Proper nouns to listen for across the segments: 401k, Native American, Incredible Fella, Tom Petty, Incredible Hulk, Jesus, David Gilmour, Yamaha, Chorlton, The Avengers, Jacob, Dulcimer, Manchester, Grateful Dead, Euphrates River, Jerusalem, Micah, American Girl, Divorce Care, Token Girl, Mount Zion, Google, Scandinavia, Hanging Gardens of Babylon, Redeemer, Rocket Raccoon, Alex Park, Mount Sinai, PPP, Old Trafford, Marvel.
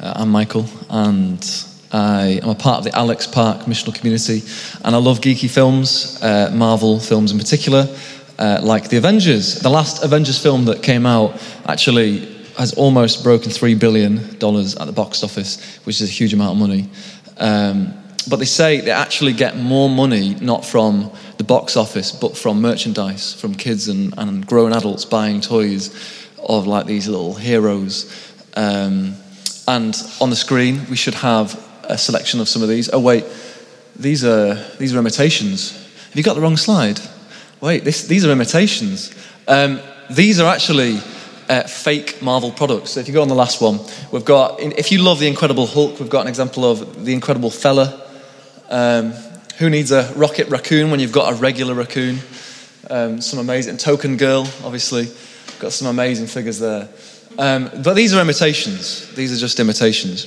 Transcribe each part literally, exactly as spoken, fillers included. Uh, I'm Michael, and I am a part of the Alex Park missional community, and I love geeky films, uh, Marvel films in particular, uh, like The Avengers. The last Avengers film that came out actually has almost broken three billion dollars at the box office, which is a huge amount of money. Um, but they say they actually get more money, not from the box office, but from merchandise, from kids and, and grown adults buying toys of like these little heroes. Um, and on the screen, we should have a selection of some of these. Oh wait, these are these are imitations. Have you got the wrong slide? Wait, this, these are imitations. Um, these are actually uh, fake Marvel products. So if you go on the last one, we've got, if you love The Incredible Hulk, we've got an example of The Incredible Fella. Um, who needs a Rocket Raccoon when you've got a regular raccoon? Um, some amazing, Token Girl, obviously. Got some amazing figures there. Um, but these are imitations. These are just imitations.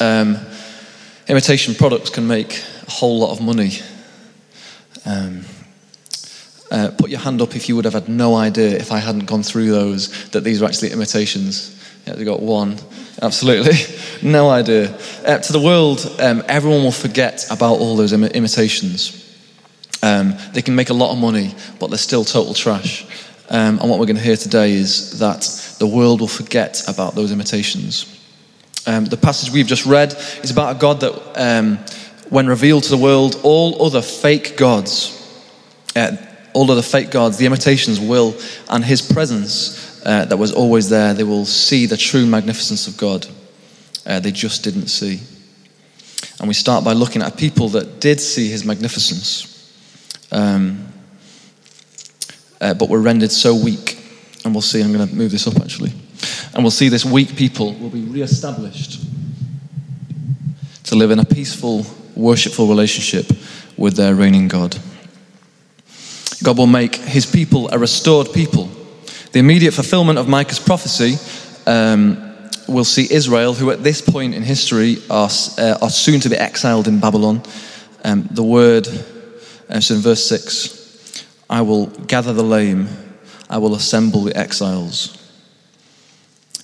Um, imitation products can make a whole lot of money. Um, uh, put your hand up if you would have had no idea, if I hadn't gone through those, that these are actually imitations. Yeah, they got one. Absolutely. No idea. Uh, to the world, um, everyone will forget about all those im- imitations. Um, they can make a lot of money, but they're still total trash. Um, and what we're going to hear today is that the world will forget about those imitations. Um, the passage we've just read is about a God that, um, when revealed to the world, all other fake gods, uh, all other fake gods, the imitations will, and his presence uh, that was always there, they will see the true magnificence of God. Uh, they just didn't see. And we start by looking at people that did see his magnificence, um, uh, but were rendered so weak. And we'll see, I'm going to move this up actually. And we'll see this weak people will be re-established to live in a peaceful, worshipful relationship with their reigning God. God will make his people a restored people. The immediate fulfillment of Micah's prophecy um, will see Israel, who at this point in history are, uh, are soon to be exiled in Babylon. Um, the word, uh, so in verse six, I will gather the lame, I will assemble the exiles.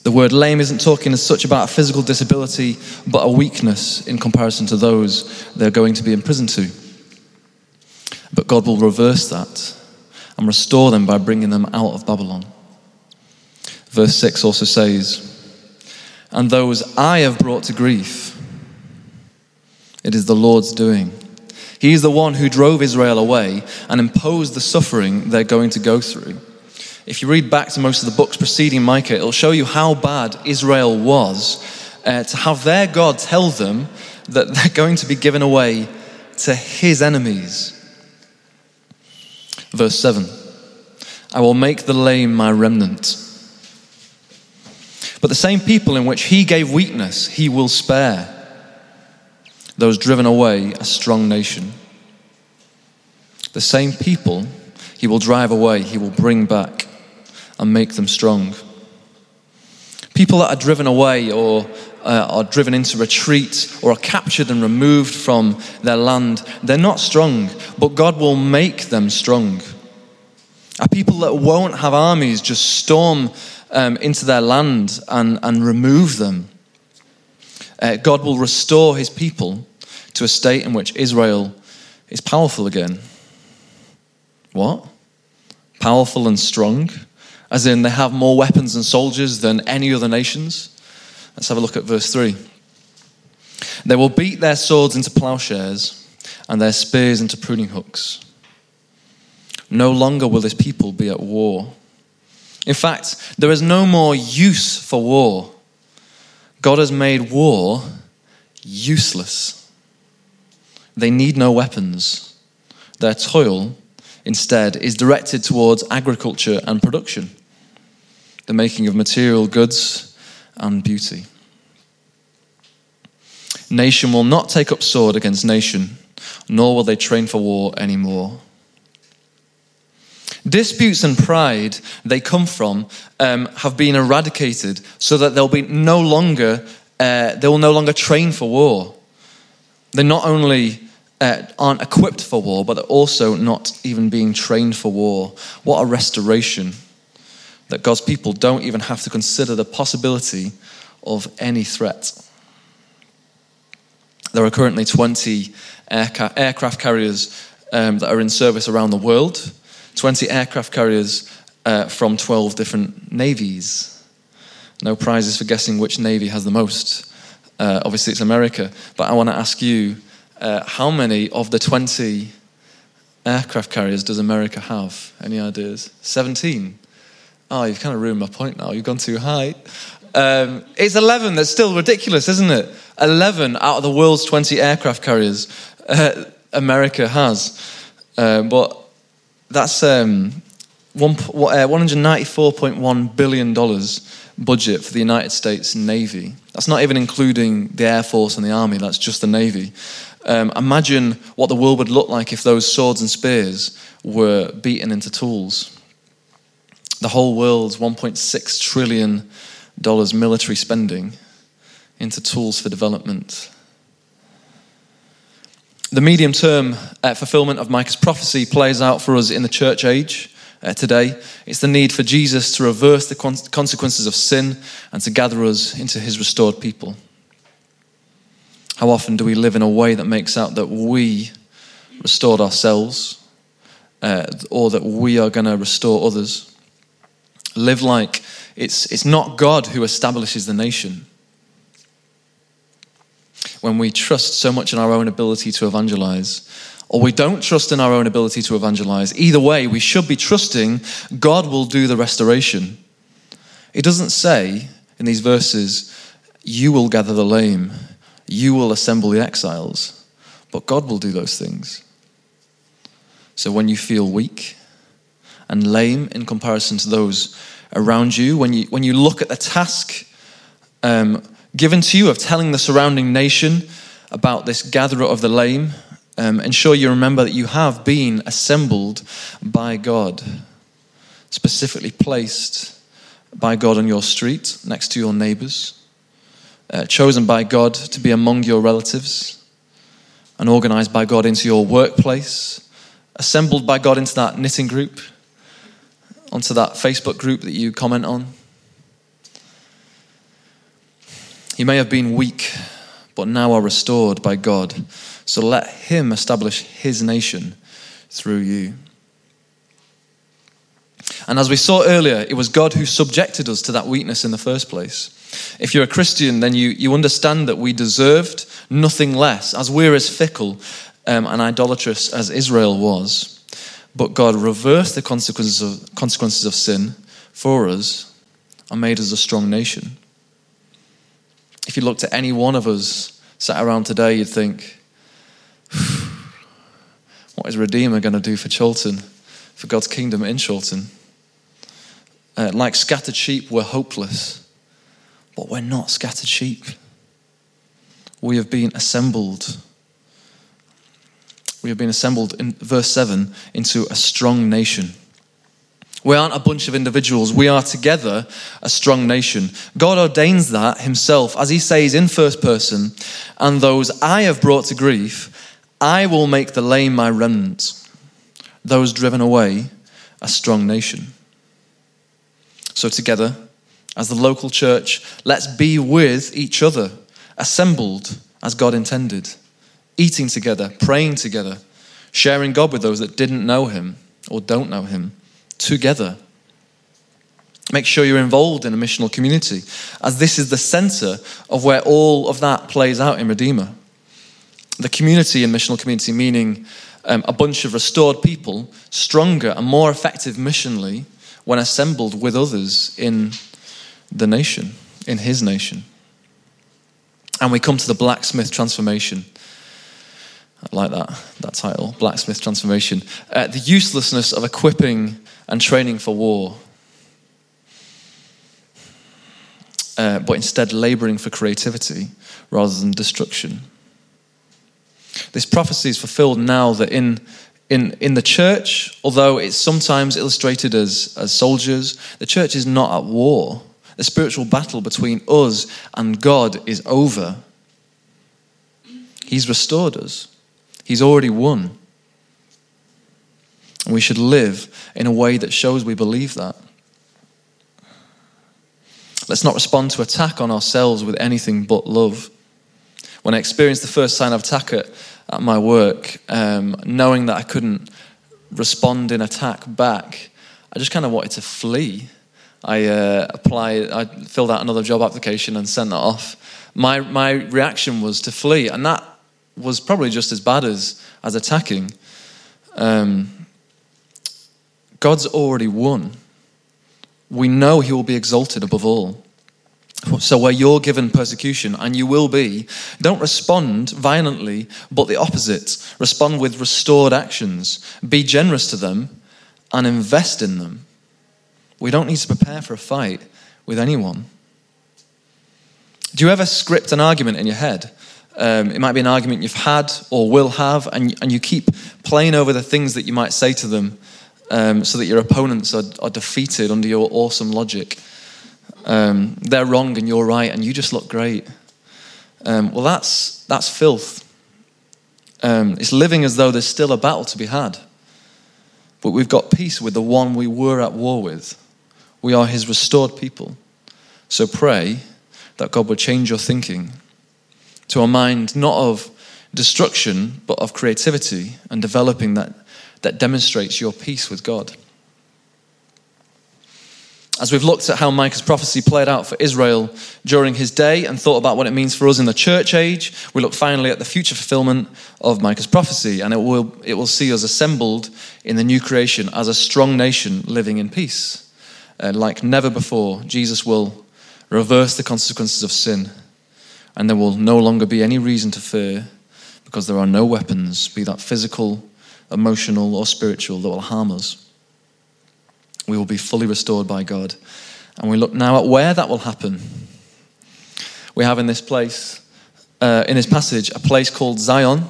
The word lame isn't talking as such about a physical disability, but a weakness in comparison to those they're going to be imprisoned to. But God will reverse that and restore them by bringing them out of Babylon. Verse six also says, and those I have brought to grief, it is the Lord's doing. He is the one who drove Israel away and imposed the suffering they're going to go through. If you read back to most of the books preceding Micah, it'll show you how bad Israel was uh, to have their God tell them that they're going to be given away to his enemies. Verse seven, I will make the lame my remnant. But the same people in which he gave weakness, he will spare. Those driven away, a strong nation. The same people he will drive away, he will bring back, and make them strong. People that are driven away or uh, are driven into retreat or are captured and removed from their land, they're not strong, but God will make them strong. A people that won't have armies just storm um, into their land and, and remove them. Uh, God will restore his people to a state in which Israel is powerful again. What? Powerful and strong? As in, they have more weapons and soldiers than any other nations. Let's have a look at verse three. They will beat their swords into plowshares and their spears into pruning hooks. No longer will this people be at war. In fact, there is no more use for war. God has made war useless. They need no weapons. Their toil, instead, is directed towards agriculture and production, the making of material goods and beauty. Nation will not take up sword against nation, nor will they train for war anymore. Disputes and pride they come from um, have been eradicated, so that they'll be no longer uh, they will no longer train for war. They not only Uh, aren't equipped for war, but they're also not even being trained for war. What a restoration that God's people don't even have to consider the possibility of any threat. There are currently twenty airca- aircraft carriers um, that are in service around the world, twenty aircraft carriers uh, from twelve different navies. No prizes for guessing which navy has the most. Uh, obviously, it's America. But I want to ask you, uh, how many of the twenty aircraft carriers does America have? Any ideas? seventeen. Oh, you've kind of ruined my point now. You've gone too high. Um, it's eleven. That's still ridiculous, isn't it? eleven out of the world's twenty aircraft carriers uh, America has. Uh, but that's um, one hundred ninety-four point one billion dollars budget for the United States Navy. That's not even including the Air Force and the Army. That's just the Navy. Um, imagine what the world would look like if those swords and spears were beaten into tools. The whole world's one point six trillion dollars military spending into tools for development. The medium-term uh, fulfillment of Micah's prophecy plays out for us in the church age uh, today. It's the need for Jesus to reverse the con- consequences of sin and to gather us into his restored people. How often do we live in a way that makes out that we restored ourselves uh, or that we are going to restore others? Live like it's it's not God who establishes the nation. When we trust so much in our own ability to evangelize, or we don't trust in our own ability to evangelize, either way, we should be trusting God will do the restoration. It doesn't say in these verses, you will gather the lame, you will assemble the exiles, but God will do those things. So when you feel weak and lame in comparison to those around you, when you when you look at the task um, given to you of telling the surrounding nation about this gatherer of the lame, um, ensure you remember that you have been assembled by God, specifically placed by God on your street, next to your neighbours, Uh, chosen by God to be among your relatives, and organised by God into your workplace, assembled by God into that knitting group, onto that Facebook group that you comment on. You may have been weak, but now are restored by God. So let him establish his nation through you. And as we saw earlier, it was God who subjected us to that weakness in the first place. If you're a Christian, then you, you understand that we deserved nothing less, as we're as fickle um, and idolatrous as Israel was. But God reversed the consequences of, consequences of sin for us and made us a strong nation. If you looked at any one of us sat around today, you'd think, what is Redeemer going to do for Chorlton, for God's kingdom in Chorlton? Uh, like scattered sheep, we're hopeless. But we're not scattered sheep. We have been assembled. We have been assembled, in verse seven, into a strong nation. We aren't a bunch of individuals. We are together a strong nation. God ordains that himself, as he says in first person, and those I have brought to grief, I will make the lame my remnant. Those driven away, a strong nation. So together, as the local church, let's be with each other, assembled as God intended, eating together, praying together, sharing God with those that didn't know him or don't know him, together. Make sure you're involved in a missional community, as this is the center of where all of that plays out in Redeemer. The community and missional community, meaning um, a bunch of restored people, stronger and more effective missionally when assembled with others in the nation, in his nation. And we come to the blacksmith transformation. I like that, that title, blacksmith transformation. Uh, the uselessness of equipping and training for war, uh, but instead laboring for creativity rather than destruction. This prophecy is fulfilled now that in In in the church, although it's sometimes illustrated as, as soldiers, the church is not at war. The spiritual battle between us and God is over. He's restored us. He's already won. And we should live in a way that shows we believe that. Let's not respond to attack on ourselves with anything but love. When I experienced the first sign of attack at, at my work, um, knowing that I couldn't respond in attack back, I just kind of wanted to flee. I uh, applied, I filled out another job application and sent that off. My my reaction was to flee, and that was probably just as bad as, as attacking. Um, God's already won. We know he will be exalted above all. So where you're given persecution, and you will be, don't respond violently, but the opposite. Respond with restored actions. Be generous to them and invest in them. We don't need to prepare for a fight with anyone. Do you ever script an argument in your head? Um, it might be an argument you've had or will have, and, and you keep playing over the things that you might say to them um, so that your opponents are, are defeated under your awesome logic. Um, they're wrong and you're right, and you just look great. Um, well, that's that's filth. Um, it's living as though there's still a battle to be had. But we've got peace with the one we were at war with. We are his restored people. So pray that God would change your thinking to a mind not of destruction, but of creativity and developing that, that demonstrates your peace with God. As we've looked at how Micah's prophecy played out for Israel during his day and thought about what it means for us in the church age, we look finally at the future fulfillment of Micah's prophecy, and it will it will see us assembled in the new creation as a strong nation living in peace. And like never before, Jesus will reverse the consequences of sin, and there will no longer be any reason to fear, because there are no weapons, be that physical, emotional, or spiritual, that will harm us. We will be fully restored by God. And we look now at where that will happen. We have in this place, uh, in this passage, a place called Zion.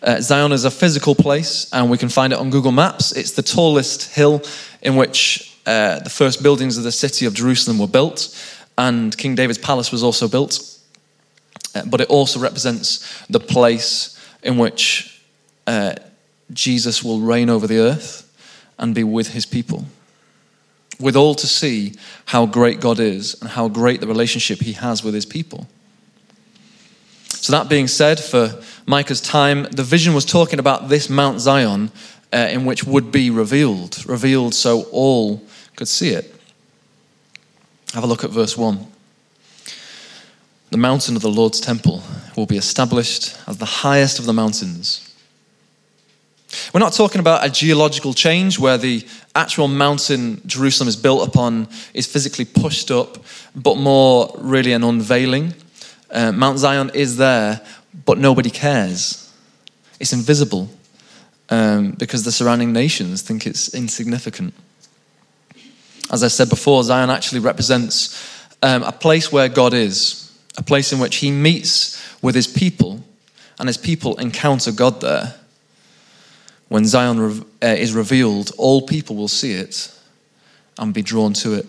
Uh, Zion is a physical place, and we can find it on Google Maps. It's the tallest hill in which uh, the first buildings of the city of Jerusalem were built, and King David's palace was also built. Uh, but it also represents the place in which uh, Jesus will reign over the earth and be with his people, with all to see how great God is and how great the relationship he has with his people. So that being said, for Micah's time, the vision was talking about this Mount Zion uh, in which would be revealed, revealed so all could see it. Have a look at verse one. The mountain of the Lord's temple will be established as the highest of the mountains. We're not talking about a geological change where the actual mountain Jerusalem is built upon is physically pushed up, but more really an unveiling. Uh, Mount Zion is there, but nobody cares. It's invisible um, because the surrounding nations think it's insignificant. As I said before, Zion actually represents um, a place where God is, a place in which he meets with his people, and his people encounter God there. When Zion is revealed, all people will see it and be drawn to it.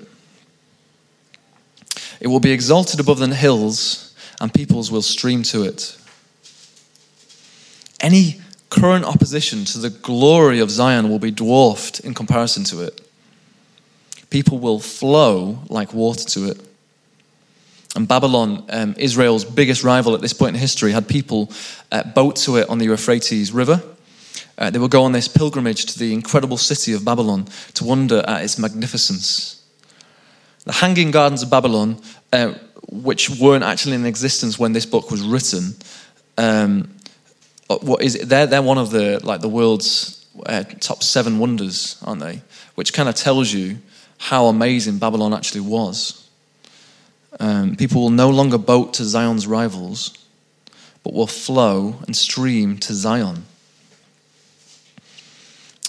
It will be exalted above the hills, and peoples will stream to it. Any current opposition to the glory of Zion will be dwarfed in comparison to it. People will flow like water to it. And Babylon, um, Israel's biggest rival at this point in history, had people uh, boat to it on the Euphrates River. Uh, they will go on this pilgrimage to the incredible city of Babylon to wonder at its magnificence. The Hanging Gardens of Babylon, uh, which weren't actually in existence when this book was written, um, what is it? They're they're one of the like the world's uh, top seven wonders, aren't they? Which kind of tells you how amazing Babylon actually was. Um, people will no longer boat to Zion's rivals, but will flow and stream to Zion.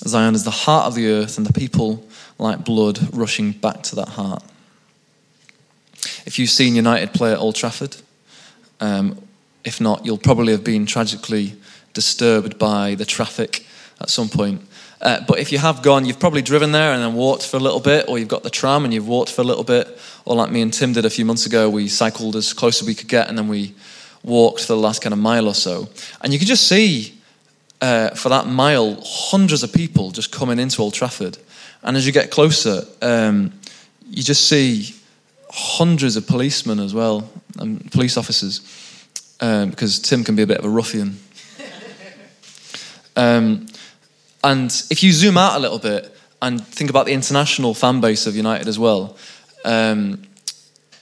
Zion is the heart of the earth, and the people, like blood, rushing back to that heart. If you've seen United play at Old Trafford, um, if not, you'll probably have been tragically disturbed by the traffic at some point. Uh, but if you have gone, you've probably driven there and then walked for a little bit, or you've got the tram and you've walked for a little bit, or like me and Tim did a few months ago, we cycled as close as we could get, and then we walked for the last kind of mile or so. And you can just see Uh, for that mile, hundreds of people just coming into Old Trafford. And as you get closer, um, you just see hundreds of policemen as well, and police officers, um, because Tim can be a bit of a ruffian. um, and if you zoom out a little bit and think about the international fan base of United as well, um,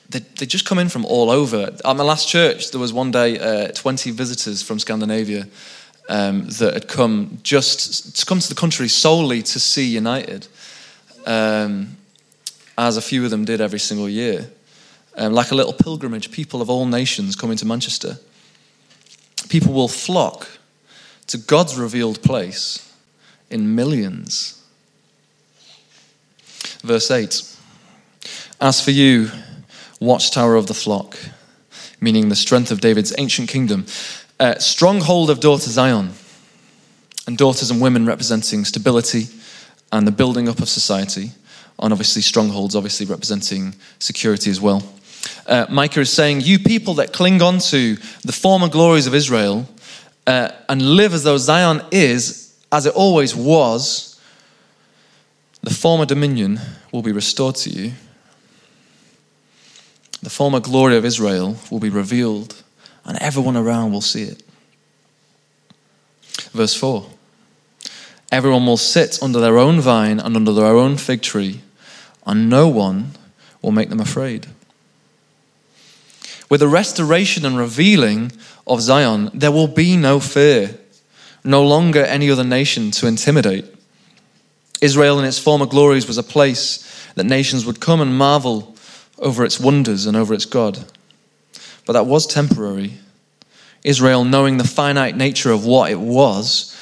they, they just come in from all over. At my last church, there was one day uh, twenty visitors from Scandinavia um, that had come just to come to the country solely to see United. Um, as a few of them did every single year. Um, like a little pilgrimage, people of all nations come into Manchester. People will flock to God's revealed place in millions. Verse eight, as for you, watchtower of the flock, meaning the strength of David's ancient kingdom, uh, stronghold of daughter Zion, and daughters and women representing stability and the building up of society, and obviously strongholds, obviously representing security as well. Uh, Micah is saying, you people that cling on to the former glories of Israel uh, and live as though Zion is, as it always was, the former dominion will be restored to you. The former glory of Israel will be revealed and everyone around will see it. Verse four, everyone will sit under their own vine and under their own fig tree, and no one will make them afraid. With the restoration and revealing of Zion, there will be no fear, no longer any other nation to intimidate. Israel in its former glories was a place that nations would come and marvel over its wonders and over its God. But that was temporary. Israel, knowing the finite nature of what it was,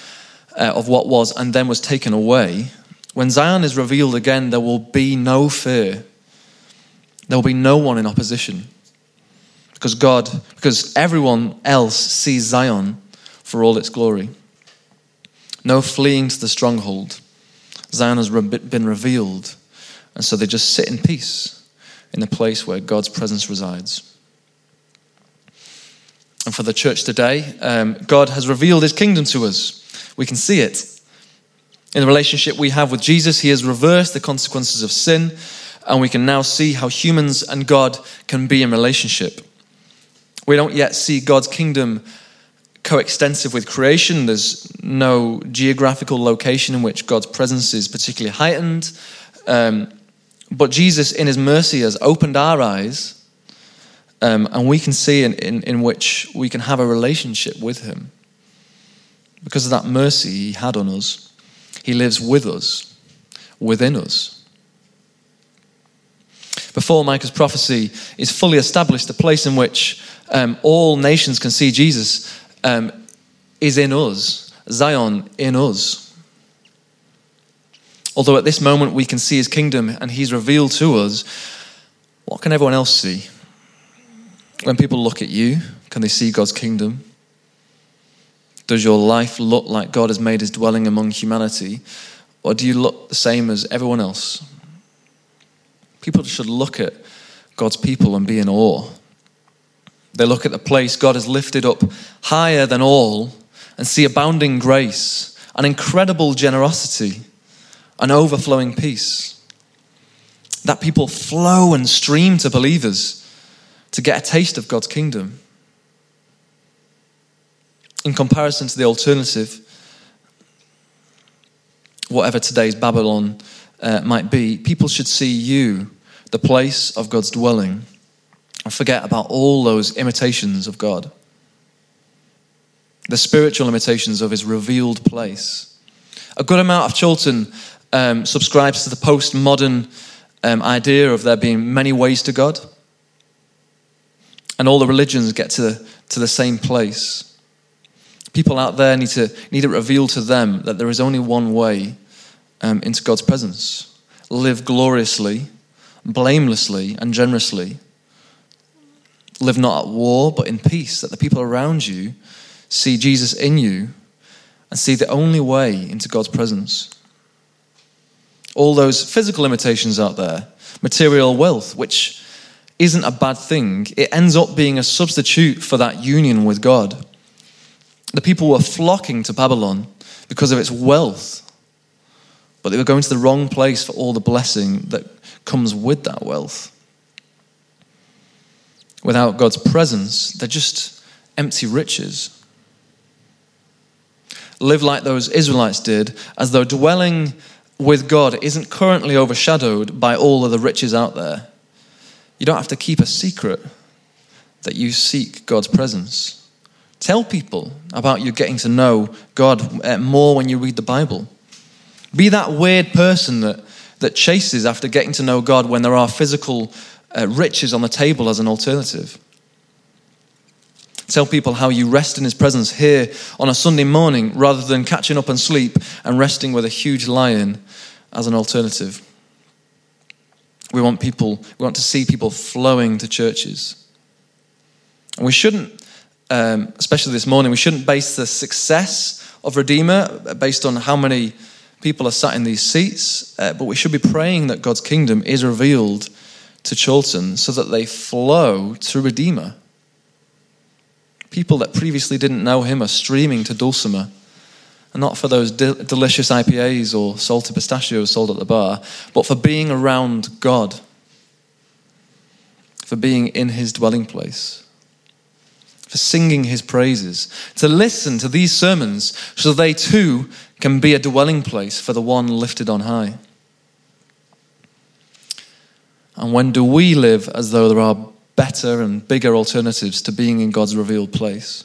Uh, of what was and then was taken away. When Zion is revealed again, there will be no fear. There will be no one in opposition. Because God, because everyone else sees Zion for all its glory. No fleeing to the stronghold. Zion has re- been revealed. And so they just sit in peace in the place where God's presence resides. And for the church today, um, God has revealed his kingdom to us. We can see it. In the relationship we have with Jesus, he has reversed the consequences of sin, and we can now see how humans and God can be in relationship. We don't yet see God's kingdom coextensive with creation. There's no geographical location in which God's presence is particularly heightened. Um, but Jesus, in his mercy, has opened our eyes, um, and we can see in, in, in which we can have a relationship with him. Because of that mercy he had on us, he lives with us, within us. Before Micah's prophecy is fully established, the place in which um, all nations can see Jesus um, is in us, Zion in us. Although at this moment we can see his kingdom and he's revealed to us, what can everyone else see? When people look at you, can they see God's kingdom? Does your life look like God has made his dwelling among humanity? Or do you look the same as everyone else? People should look at God's people and be in awe. They look at the place God has lifted up higher than all and see abounding grace, an incredible generosity, an overflowing peace. That people flow and stream to believers to get a taste of God's kingdom. In comparison to the alternative, whatever today's Babylon uh, might be, people should see you, the place of God's dwelling, and forget about all those imitations of God. The spiritual imitations of his revealed place. A good amount of Chorlton um, subscribes to the postmodern um, idea of there being many ways to God, and all the religions get to the, to the same place. People out there need to need it revealed to them that there is only one way um, into God's presence. Live gloriously, blamelessly, and generously. Live not at war, but in peace, that the people around you see Jesus in you and see the only way into God's presence. All those physical limitations out there, material wealth, which isn't a bad thing, it ends up being a substitute for that union with God. The people were flocking to Babylon because of its wealth, but they were going to the wrong place for all the blessing that comes with that wealth. without God's presence, they're just empty riches. Live like those Israelites did, as though dwelling with God isn't currently overshadowed by all of the riches out there. You don't have to keep a secret that you seek God's presence. Tell people about you getting to know God more when you read the Bible. Be that weird person that, that chases after getting to know God when there are physical uh, riches on the table as an alternative. Tell people how you rest in his presence here on a Sunday morning rather than catching up and sleep and resting with a huge lion as an alternative. We want people, we want to see people flowing to churches. And we shouldn't, um, especially this morning, we shouldn't base the success of Redeemer based on how many people are sat in these seats, uh, but we should be praying that God's kingdom is revealed to Chorlton so that they flow to Redeemer. People that previously didn't know him are streaming to Dulcimer, and not for those de- delicious I P As or salted pistachios sold at the bar, but for being around God, for being in his dwelling place, for singing his praises, to listen to these sermons so they too can be a dwelling place for the one lifted on high. And when do we live as though there are better and bigger alternatives to being in God's revealed place?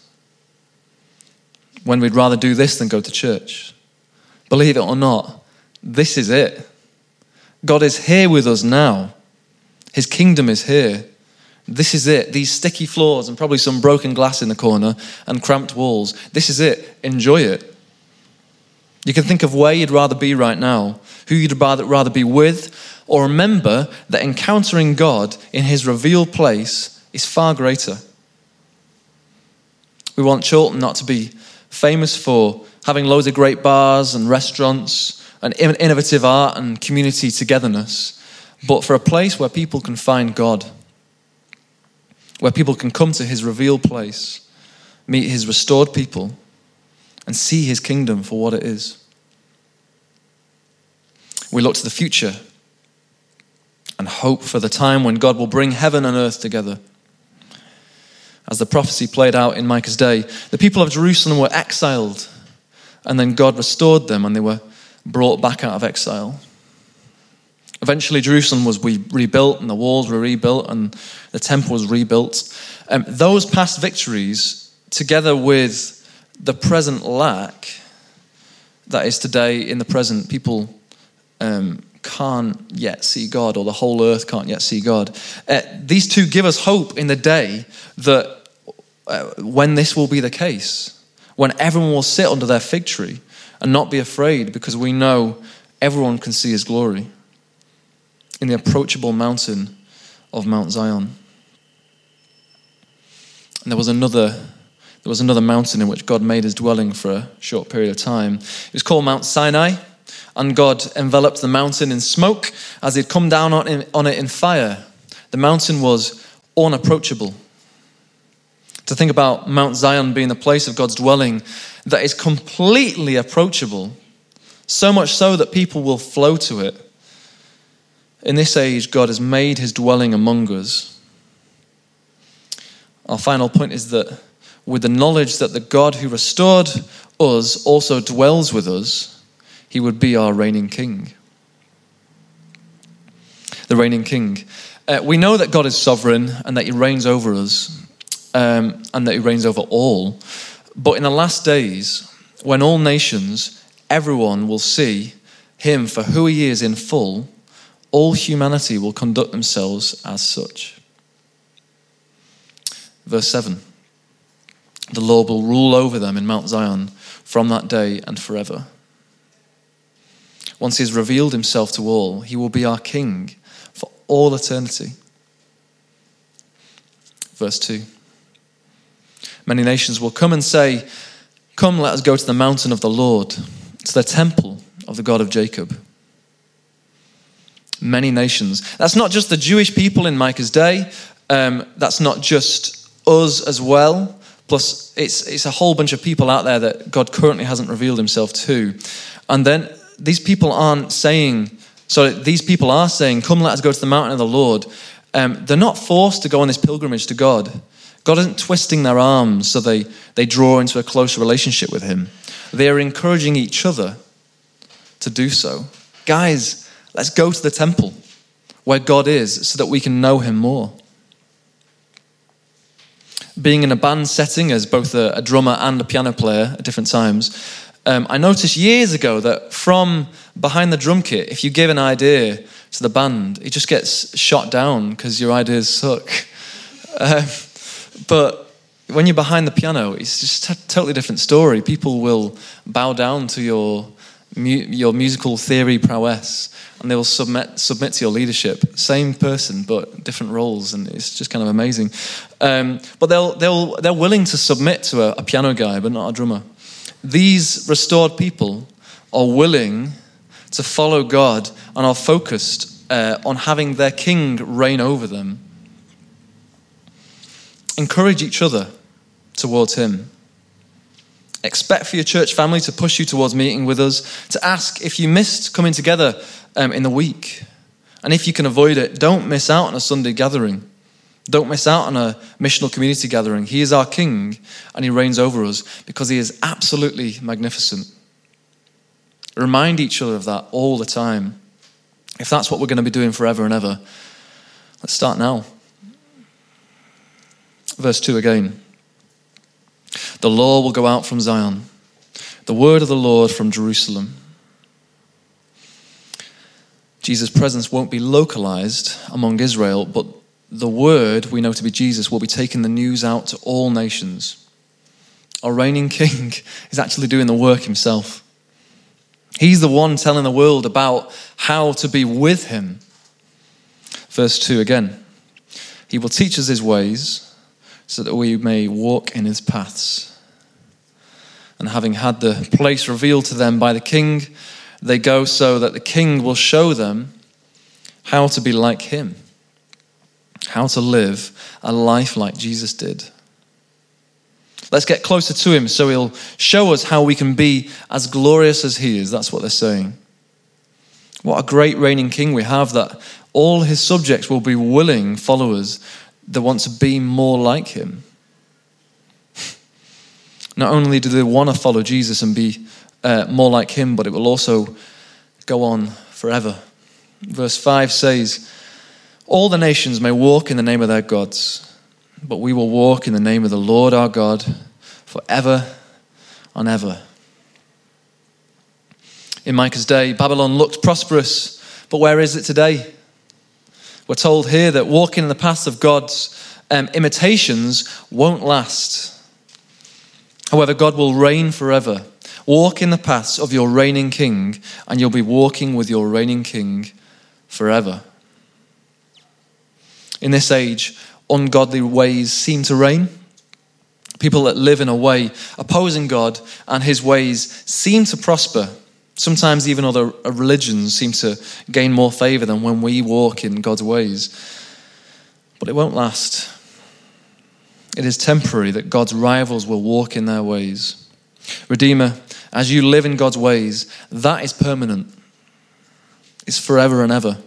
When we'd rather do this than go to church. Believe it or not, this is it. God is here with us now. His kingdom is here. This is it. These sticky floors and probably some broken glass in the corner and cramped walls. This is it. Enjoy it. You can think of where you'd rather be right now, who you'd rather be with, or remember that encountering God in his revealed place is far greater. We want Chorlton not to be famous for having loads of great bars and restaurants and innovative art and community togetherness, but for a place where people can find God, where people can come to his revealed place, meet his restored people, and see his kingdom for what it is. We look to the future and hope for the time when God will bring heaven and earth together. As the prophecy played out in Micah's day, the people of Jerusalem were exiled, and then God restored them and they were brought back out of exile. Eventually Jerusalem was rebuilt and the walls were rebuilt and the temple was rebuilt. Um, those past victories, together with the present lack that is today in the present, people um, can't yet see God, or the whole earth can't yet see God. Uh, these two give us hope in the day that uh, when this will be the case, when everyone will sit under their fig tree and not be afraid, because we know everyone can see his glory in the approachable mountain of Mount Zion. And there was another... There was another mountain in which God made his dwelling for a short period of time. It was called Mount Sinai, and God enveloped the mountain in smoke as he'd come down on it in fire. The mountain was unapproachable. To think about Mount Zion being the place of God's dwelling that is completely approachable, so much so that people will flow to it. In this age, God has made his dwelling among us. Our final point is that with the knowledge that the God who restored us also dwells with us, he would be our reigning king. The reigning king. Uh, we know that God is sovereign and that he reigns over us, um, and that he reigns over all. But in the last days, when all nations, everyone will see him for who he is in full, all humanity will conduct themselves as such. Verse seven. The Lord will rule over them in Mount Zion from that day and forever. Once he has revealed himself to all, he will be our king for all eternity. Verse two. Many nations will come and say, "Come, let us go to the mountain of the Lord, to the temple of the God of Jacob." Many nations. That's not just the Jewish people in Micah's day. Um, that's not just us as well. Plus, it's it's a whole bunch of people out there that God currently hasn't revealed himself to. And then these people aren't saying, so these people are saying, "Come, let us go to the mountain of the Lord," Um, they're not forced to go on this pilgrimage to God. God isn't twisting their arms so they, they draw into a closer relationship with him. They are encouraging each other to do so. Guys, let's go to the temple where God is so that we can know him more. Being in a band setting as both a, a drummer and a piano player at different times, um, I noticed years ago that from behind the drum kit, if you give an idea to the band, it just gets shot down because your ideas suck. Um, but when you're behind the piano, it's just a totally different story. People will bow down to your mu- your musical theory prowess, and they will submit submit to your leadership. Same person, but different roles, and it's just kind of amazing. Um, but they'll they'll they're willing to submit to a, a piano guy, but not a drummer. These restored people are willing to follow God and are focused uh, on having their King reign over them. Encourage each other towards him. Expect for your church family to push you towards meeting with us, to ask if you missed coming together um, in the week. And if you can avoid it, don't miss out on a Sunday gathering. Don't miss out on a missional community gathering. He is our King and he reigns over us because he is absolutely magnificent. Remind each other of that all the time. If that's what we're going to be doing forever and ever, let's start now. Verse two again. The law will go out from Zion, the word of the Lord from Jerusalem. Jesus' presence won't be localized among Israel, but the word we know to be Jesus will be taking the news out to all nations. Our reigning King is actually doing the work himself. He's the one telling the world about how to be with him. Verse two again. He will teach us his ways, so that we may walk in his paths. And having had the place revealed to them by the King, they go so that the King will show them how to be like him, how to live a life like Jesus did. Let's get closer to him so he'll show us how we can be as glorious as he is. That's what they're saying. What a great reigning King we have, that all his subjects will be willing followers that want to be more like him. Not only do they want to follow Jesus and be uh, more like him, but it will also go on forever. Verse five says, all the nations may walk in the name of their gods, but we will walk in the name of the Lord our God forever and ever. In Micah's day, Babylon looked prosperous, but where is it today? We're told here that walking in the paths of God's um, imitations won't last. However, God will reign forever. Walk in the paths of your reigning King, and you'll be walking with your reigning King forever. In this age, ungodly ways seem to reign. People that live in a way opposing God and his ways seem to prosper. Sometimes even other religions seem to gain more favor than when we walk in God's ways. But it won't last. It is temporary that God's rivals will walk in their ways. Redeemer, as you live in God's ways, that is permanent. It's forever and ever.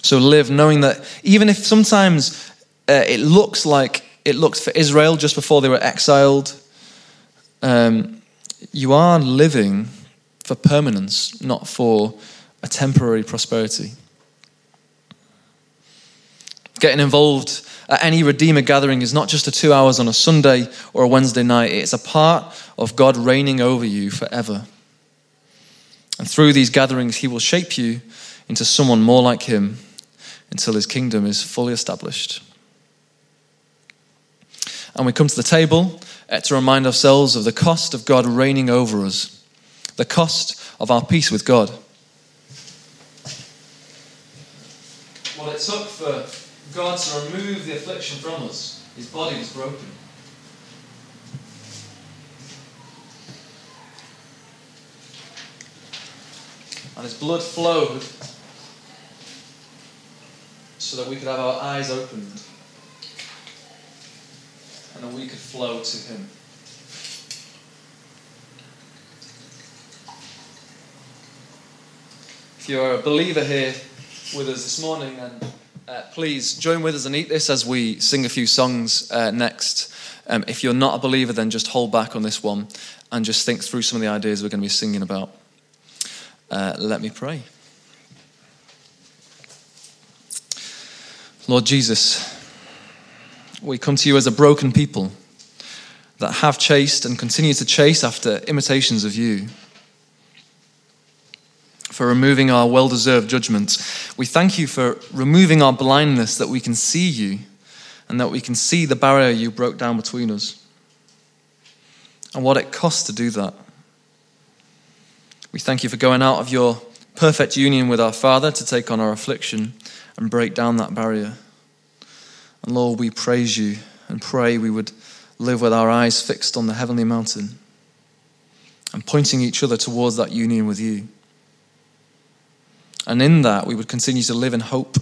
So live knowing that even if sometimes uh, it looks like it looked for Israel just before they were exiled, um, you are living for permanence, not for a temporary prosperity. Getting involved at any Redeemer gathering is not just the two hours on a Sunday or a Wednesday night. It's a part of God reigning over you forever. And through these gatherings, he will shape you into someone more like him until his kingdom is fully established. And we come to the table to remind ourselves of the cost of God reigning over us, the cost of our peace with God. What it took for God to remove the affliction from us, his body was broken. And his blood flowed so that we could have our eyes opened and that we could flow to him. If you're a believer here with us this morning, then Uh, please join with us and eat this as we sing a few songs uh, next. Um, if you're not a believer, then just hold back on this one and just think through some of the ideas we're going to be singing about. Uh, let me pray. Lord Jesus, we come to you as a broken people that have chased and continue to chase after imitations of you. For removing our well-deserved judgments. We thank you for removing our blindness that we can see you and that we can see the barrier you broke down between us and what it costs to do that. We thank you for going out of your perfect union with our Father to take on our affliction and break down that barrier. And Lord, we praise you and pray we would live with our eyes fixed on the heavenly mountain and pointing each other towards that union with you. And in that, we would continue to live in hope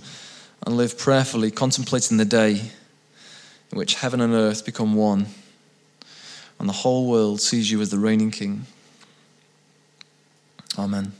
and live prayerfully, contemplating the day in which heaven and earth become one, and the whole world sees you as the reigning King. Amen.